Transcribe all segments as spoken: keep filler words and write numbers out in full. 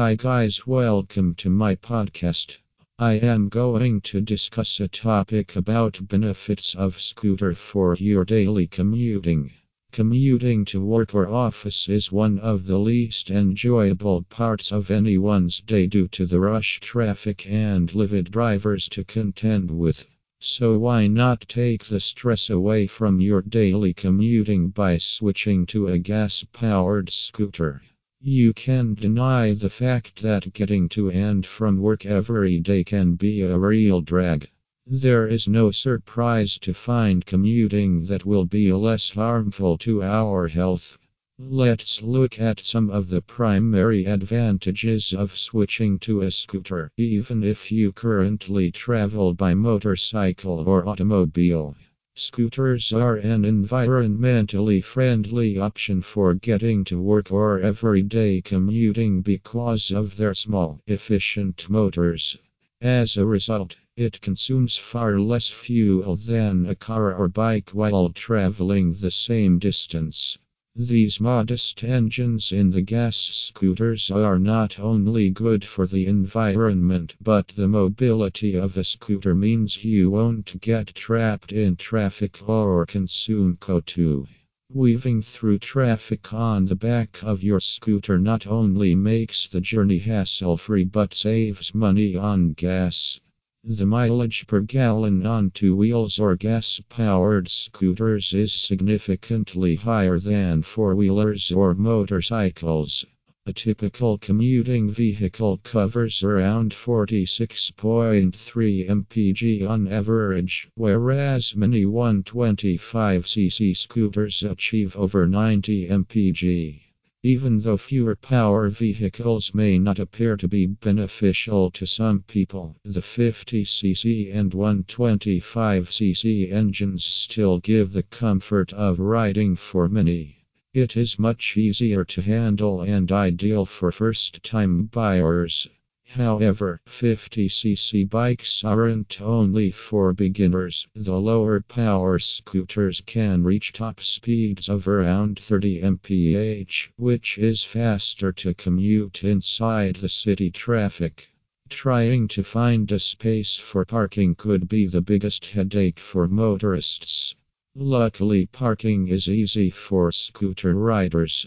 Hi guys, welcome to my podcast. I am going to discuss a topic about benefits of scooter for your daily commuting. Commuting to work or office is one of the least enjoyable parts of anyone's day due to the rush traffic and livid drivers to contend with. So why not take the stress away from your daily commuting by switching to a gas-powered scooter? You can deny the fact that getting to and from work every day can be a real drag. There is no surprise to find commuting that will be less harmful to our health. Let's look at some of the primary advantages of switching to a scooter, even if you currently travel by motorcycle or automobile. Scooters are an environmentally friendly option for getting to work or everyday commuting because of their small, efficient motors. As a result, it consumes far less fuel than a car or bike while traveling the same distance. These modest engines in the gas scooters are not only good for the environment, but the mobility of a scooter means you won't get trapped in traffic or consume C O two. Weaving through traffic on the back of your scooter not only makes the journey hassle-free but saves money on gas. The mileage per gallon on two wheels or gas-powered scooters is significantly higher than four-wheelers or motorcycles. A typical commuting vehicle covers around forty-six point three miles per gallon on average, whereas many one twenty-five c c scooters achieve over ninety miles per gallon. Even though fewer power vehicles may not appear to be beneficial to some people, the fifty c c and one twenty-five c c engines still give the comfort of riding for many. It is much easier to handle and ideal for first-time buyers. However, fifty c c bikes aren't only for beginners. The lower power scooters can reach top speeds of around thirty miles per hour, which is faster to commute inside the city traffic. Trying to find a space for parking could be the biggest headache for motorists. Luckily, parking is easy for scooter riders.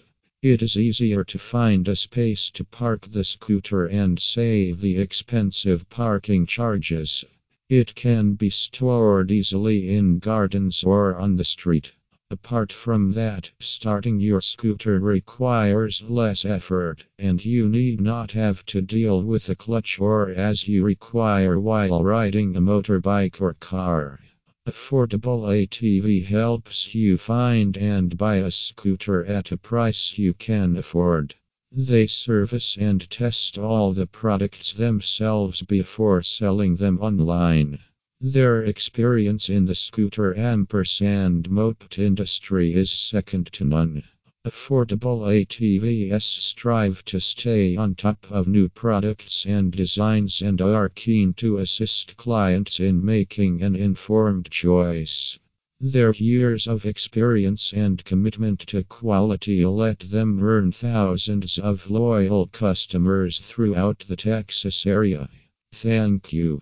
It is easier to find a space to park the scooter and save the expensive parking charges. It can be stored easily in gardens or on the street. Apart from that, starting your scooter requires less effort, and you need not have to deal with a clutch or as you require while riding a motorbike or car. Affordable A T V helps you find and buy a scooter at a price you can afford. They service and test all the products themselves before selling them online. Their experience in the scooter ampersand moped industry is second to none. Affordable A T Vs strive to stay on top of new products and designs and are keen to assist clients in making an informed choice. Their years of experience and commitment to quality let them earn thousands of loyal customers throughout the Texas area. Thank you.